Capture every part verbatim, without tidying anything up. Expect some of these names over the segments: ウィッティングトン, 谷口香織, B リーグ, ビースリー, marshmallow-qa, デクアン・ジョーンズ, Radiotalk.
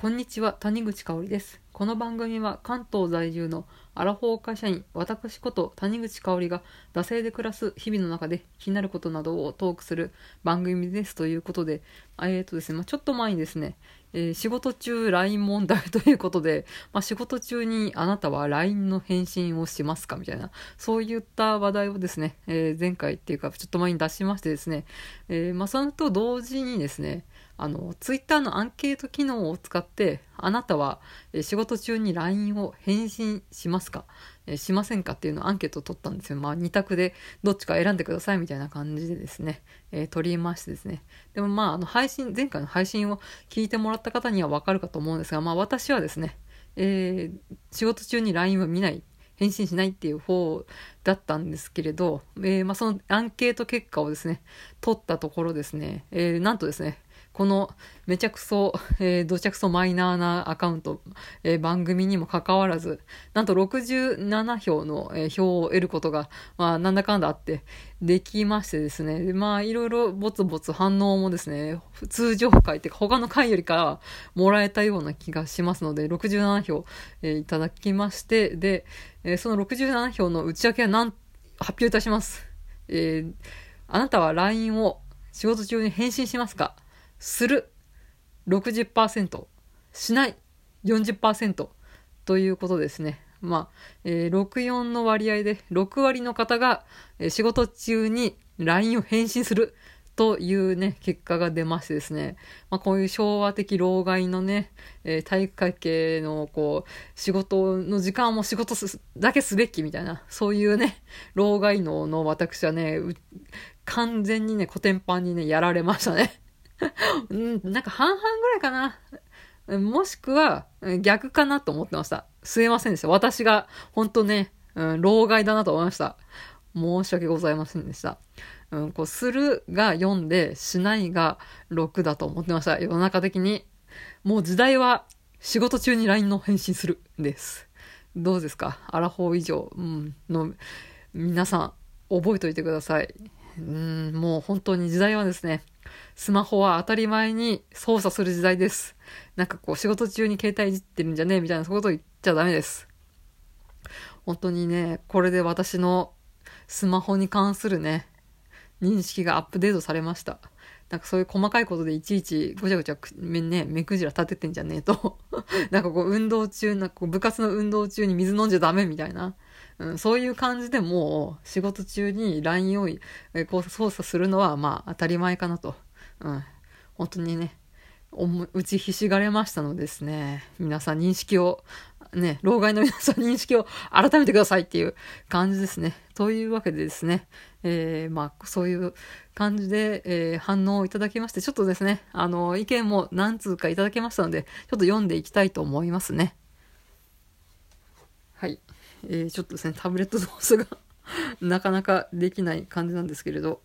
こんにちは、谷口香織です。この番組は関東在住のアラフォー会社員私こと谷口香織が惰性で暮らす日々の中で気になることなどをトークする番組ですということで、えーとですねまあ、ちょっと前にですね、えー、仕事中 ライン 問題ということで、まあ、仕事中にあなたは ライン の返信をしますかみたいな、そういった話題をですね、えー、前回っていうかちょっと前に出しましてですね、えーまあ、それと同時にですね、あのツイッターのアンケート機能を使ってあなたは仕事中に ライン を返信しますか、えー、しませんかっていうのをアンケートを取ったんですよ。まあに択でどっちか選んでくださいみたいな感じでですね、えー、取りましてですね。でもまああの配信前回の配信を聞いてもらった方にはわかるかと思うんですが、まあ私はですね、えー、仕事中に ライン は見ない。返信しないっていう方だったんですけれど、えーまあ、そのアンケート結果をですね取ったところですね、えー、なんとですねこのめちゃくそ、えー、どちゃくそマイナーなアカウント、えー、番組にもかかわらずなんとろくじゅうななひょうの、えー、票を得ることが、まあ、なんだかんだあってできましてですね、まあいろいろぼつぼつ反応もですね通常回っていうか他の回よりかはもらえたような気がしますのでろくじゅうななひょう、えー、いただきまして、で、えー、そのろくじゅうななひょうの内訳はなん発表いたします、えー、あなたは ライン を仕事中に返信しますか？する ろくじゅっパーセント、 しない よんじゅっパーセント ということですね。まあ、えー、ろくじゅうよんの割合でろくわりの方が、えー、仕事中に ライン を返信するというね結果が出ましてですね、まあ、こういう昭和的老害のね、えー、体育会系のこう仕事の時間も仕事すだけすべきみたいな、そういうね老害脳の私はね完全にねコテンパンにねやられましたねなんか半々ぐらいかな、もしくは逆かなと思ってました。すいませんでした。私が本当ね、うん、老害だなと思いました。申し訳ございませんでした、うん、こうするがよんでしないがろくだと思ってました。世の中的にもう時代は仕事中に ライン の返信するです。どうですかアラフォー以上の皆さん、覚えておいてください。うーん、もう本当に時代はですね、スマホは当たり前に操作する時代です。なんかこう仕事中に携帯いじってるんじゃねえみたいなことを言っちゃダメです。本当にねこれで私のスマホに関するね認識がアップデートされました。なんかそういう細かいことでいちいちごちゃごちゃく、ね、目くじら立ててんじゃねえとなんかこう運動中、なんかこう部活の運動中に水飲んじゃダメみたいな、うん、そういう感じでもう仕事中に ライン をこう操作するのはまあ当たり前かなと、うん、本当にね打ちひしがれましたのですね、皆さん認識をね、老害の皆さん認識を改めてくださいっていう感じですね。というわけでですね、えー、まあそういう感じで、えー、反応をいただきまして、ちょっとですねあの意見も何通かいただきましたのでちょっと読んでいきたいと思いますね。はい、えー、ちょっとですねタブレット動作がなかなかできない感じなんですけれど、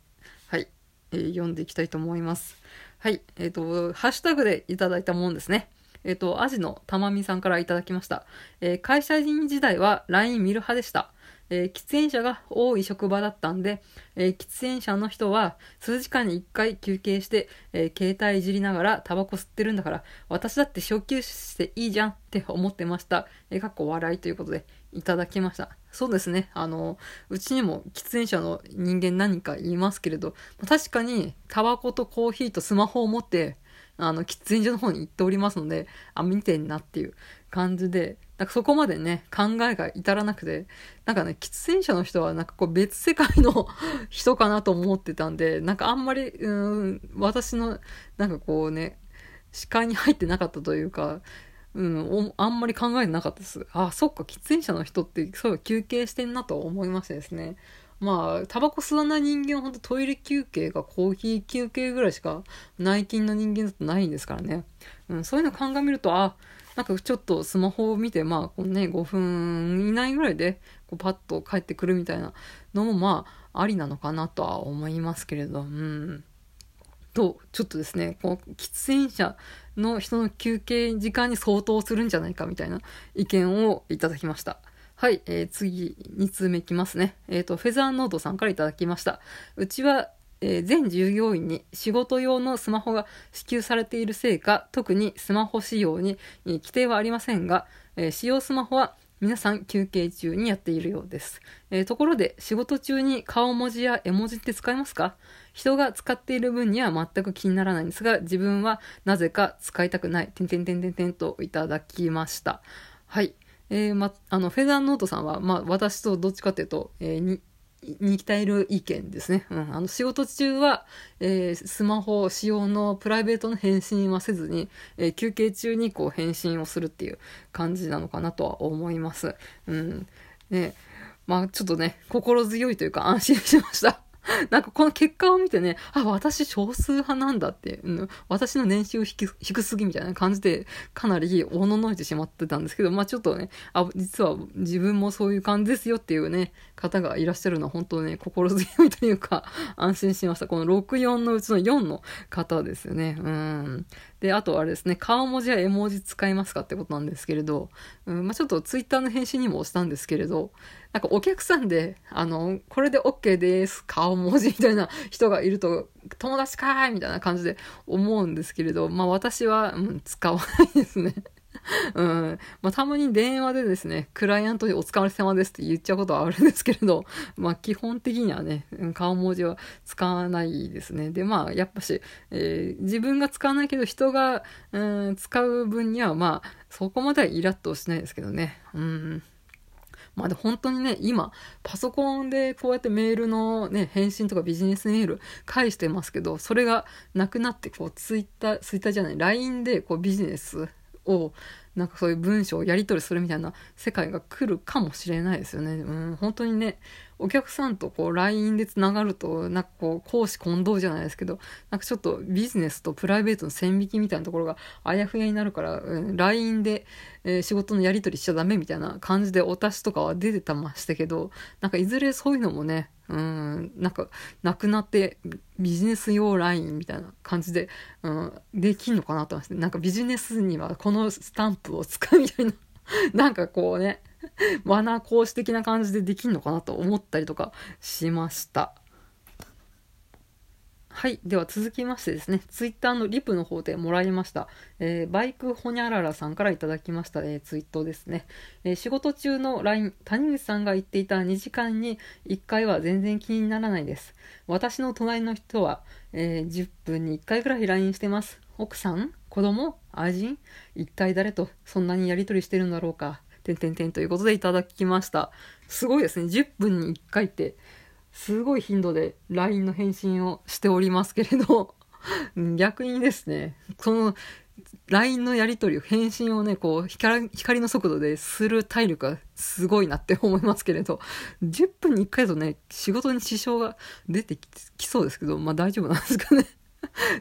はい、えー、読んでいきたいと思います。はい、えーとハッシュタグでいただいたもんですね。えっと、アジのたまみさんからいただきました。えー、会社員時代は ライン 見る派でした。えー、喫煙者が多い職場だったんで、えー、喫煙者の人は数時間にいっかい休憩して、えー、携帯いじりながらタバコ吸ってるんだから、私だって小休止していいじゃんって思ってました。えー、かっこ笑いということでいただきました。そうですね。あの、うちにも喫煙者の人間何人かいますけれど、確かにタバコとコーヒーとスマホを持って、あの喫煙所の方に行っておりますので、あ、見てんなっていう感じで、なんかそこまでね考えが至らなくて、なんかね喫煙者の人はなんかこう別世界の人かなと思ってたんで、なんかあんまりうーん私のなんかこうね視界に入ってなかったというか、うん、あんまり考えてなかったです。あ、そっか、喫煙者の人ってそういう休憩してんなと思いましてですね、まあタバコ吸わない人間は本当トイレ休憩かコーヒー休憩ぐらいしか内勤の人間だとないんですからね、うん、そういうの鑑みると、あ、なんかちょっとスマホを見て、まあこう、ね、ごふん以内ぐらいでこうパッと帰ってくるみたいなのもまあありなのかなとは思いますけれど、うんとちょっとですねこう喫煙者の人の休憩時間に相当するんじゃないかみたいな意見をいただきました。はい、えー、次に通目いきますね。えっと、フェザーノートさんからいただきました。うちはえー、全従業員に仕事用のスマホが支給されているせいか、特にスマホ使用に、えー、規定はありませんが、えー、使用スマホは皆さん休憩中にやっているようです。えー、ところで仕事中に顔文字や絵文字って使いますか？人が使っている分には全く気にならないんですが、自分はなぜか使いたくないてんてんてんてんてんといただきました。はい。えー、ま、あのフェザーノートさんは、まあ、私とどっちかというと、えー、に似たいる意見ですね、うん、あの仕事中は、えー、スマホ使用のプライベートの返信はせずに、えー、休憩中にこう返信をするっていう感じなのかなとは思います、うんね、まあちょっとね心強いというか安心しましたなんかこの結果を見てね、あ、私少数派なんだって、うん、私の年収低すぎみたいな感じでかなりおののいてしまってたんですけど、まあちょっとね、あ、実は自分もそういう感じですよっていうね方がいらっしゃるのは本当ね心強いというか安心しました。このろくよんのうちのよんの方ですよね。うん。で、あとあれですね、顔文字や絵文字使いますかってことなんですけれど、うん、まあちょっとツイッターの返信にもしたんですけれど、なんかお客さんで、あの、これで OK です、顔文字みたいな人がいると、友達かーいみたいな感じで思うんですけれど、まあ私は、うん、使わないですね。うん。まあたまに電話でですね、クライアントにお疲れ様ですって言っちゃうことはあるんですけれど、まあ基本的にはね、顔文字は使わないですね。で、まあやっぱし、えー、自分が使わないけど人が、うん、使う分にはまあそこまではイラッとしないですけどね。うん。まあで本当にね、今、パソコンでこうやってメールのね、返信とかビジネスメール返してますけど、それがなくなって、こう、ツイッター、ツイッターじゃない、ライン でこうビジネスを、なんかそういう文章をやり取りするみたいな世界が来るかもしれないですよね。うん、本当にね、お客さんとこう ライン でつながると、なんかこう、公私混同じゃないですけど、なんかちょっとビジネスとプライベートの線引きみたいなところがあやふやになるから、うん、ライン で、えー、仕事のやり取りしちゃダメみたいな感じでお達しとかは出てたましたけど、なんかいずれそういうのもね、うん、なんかなくなってビジネス用 ライン みたいな感じで、うん、できんのかなと思いました。なんかビジネスにはこのスタンプを使うみたいななんかこうねマナー講師的な感じでできるのかなと思ったりとかしました。はい、では続きましてですね、ツイッターのリプの方でもらいました、えー、バイクホニャララさんからいただきました、えー、ツイートですね、えー、仕事中の ライン、 谷口さんが言っていたにじかんにいっかいは全然気にならないです。私の隣の人は、えー、じゅっぷんにいっかいぐらい ライン してます。奥さん、子供、愛人、一体誰とそんなにやり取りしてるんだろうか、てんてんてんということでいただきました。すごいですね。じゅっぷんにいっかいって、すごい頻度で ライン の返信をしておりますけれど、逆にですね、その ライン のやり取り、返信をね、こう、光、光の速度でする体力がすごいなって思いますけれど、じゅっぷんにいっかいとね、仕事に支障が出て き, きそうですけど、まあ大丈夫なんですかね。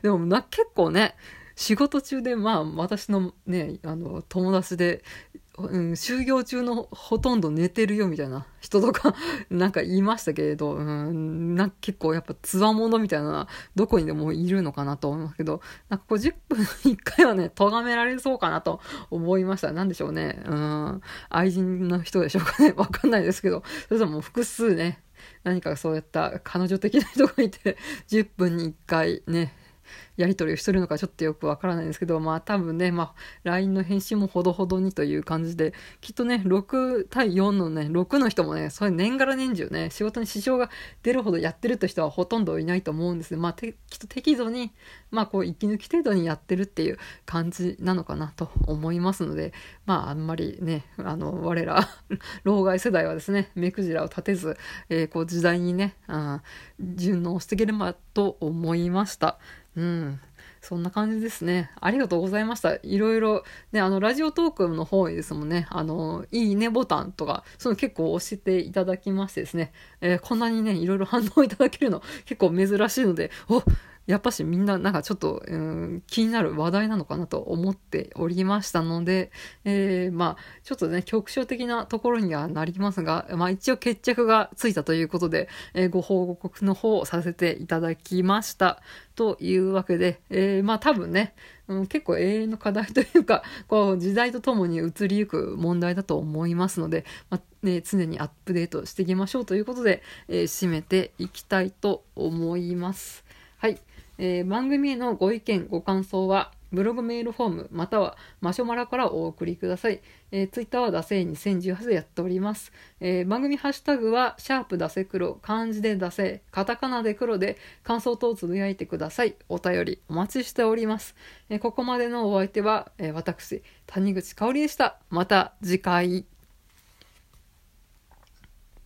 でもな、結構ね、仕事中で、まあ、私のね、あの、友達で、うん、就業中のほとんど寝てるよみたいな人とか、なんかいましたけれど、うん、なんか結構やっぱ強者みたいな、どこにでもいるのかなと思いますけど、なんかこうじゅっぷんにいっかいはね、咎められそうかなと思いました。なんでしょうね。うん、愛人の人でしょうかね。わかんないですけど、それとも複数ね、何かそういった彼女的な人がいて、じゅっぷんにいっかいね、やり取りをしてるのかちょっとよくわからないんですけど、まあ多分ね、まあ ライン の返信もほどほどにという感じで、きっとね、ろく対よんのね、ろくの人もね、それ年がら年中ね、仕事に支障が出るほどやってるって人はほとんどいないと思うんです。まあてきっと適度に、まあこう息抜き程度にやってるっていう感じなのかなと思いますので、まああんまりね、あの我ら老害世代はですね、目くじらを立てず、えー、こう時代にね、あ順応していければと思いました。うん、そんな感じですね。ありがとうございました。いろいろ、ね、あの、ラジオトークの方にですもんね、あの、いいねボタンとか、そういうの結構押していただきましてですね、えー、こんなにね、いろいろ反応いただけるの結構珍しいので、お、やっぱしみんななんかちょっと、うん、気になる話題なのかなと思っておりましたので、えー、まあちょっとね局所的なところにはなりますが、まあ一応決着がついたということで、えー、ご報告の方をさせていただきましたというわけで、えー、まあ多分ね、うん、結構永遠の課題というかこう時代とともに移りゆく問題だと思いますので、まあね、常にアップデートしていきましょうということで、えー、締めていきたいと思います。はい、えー、番組へのご意見ご感想はブログメールフォームまたはマシュマロからお送りください。えー、ツイッターはダセイにせんじゅうはちでやっております。えー、番組ハッシュタグはシャープダセ黒、漢字でダセイ、カタカナで黒で感想等をつぶやいてください。お便りお待ちしております。えー、ここまでのお相手は、えー、私谷口香織でした。また次回。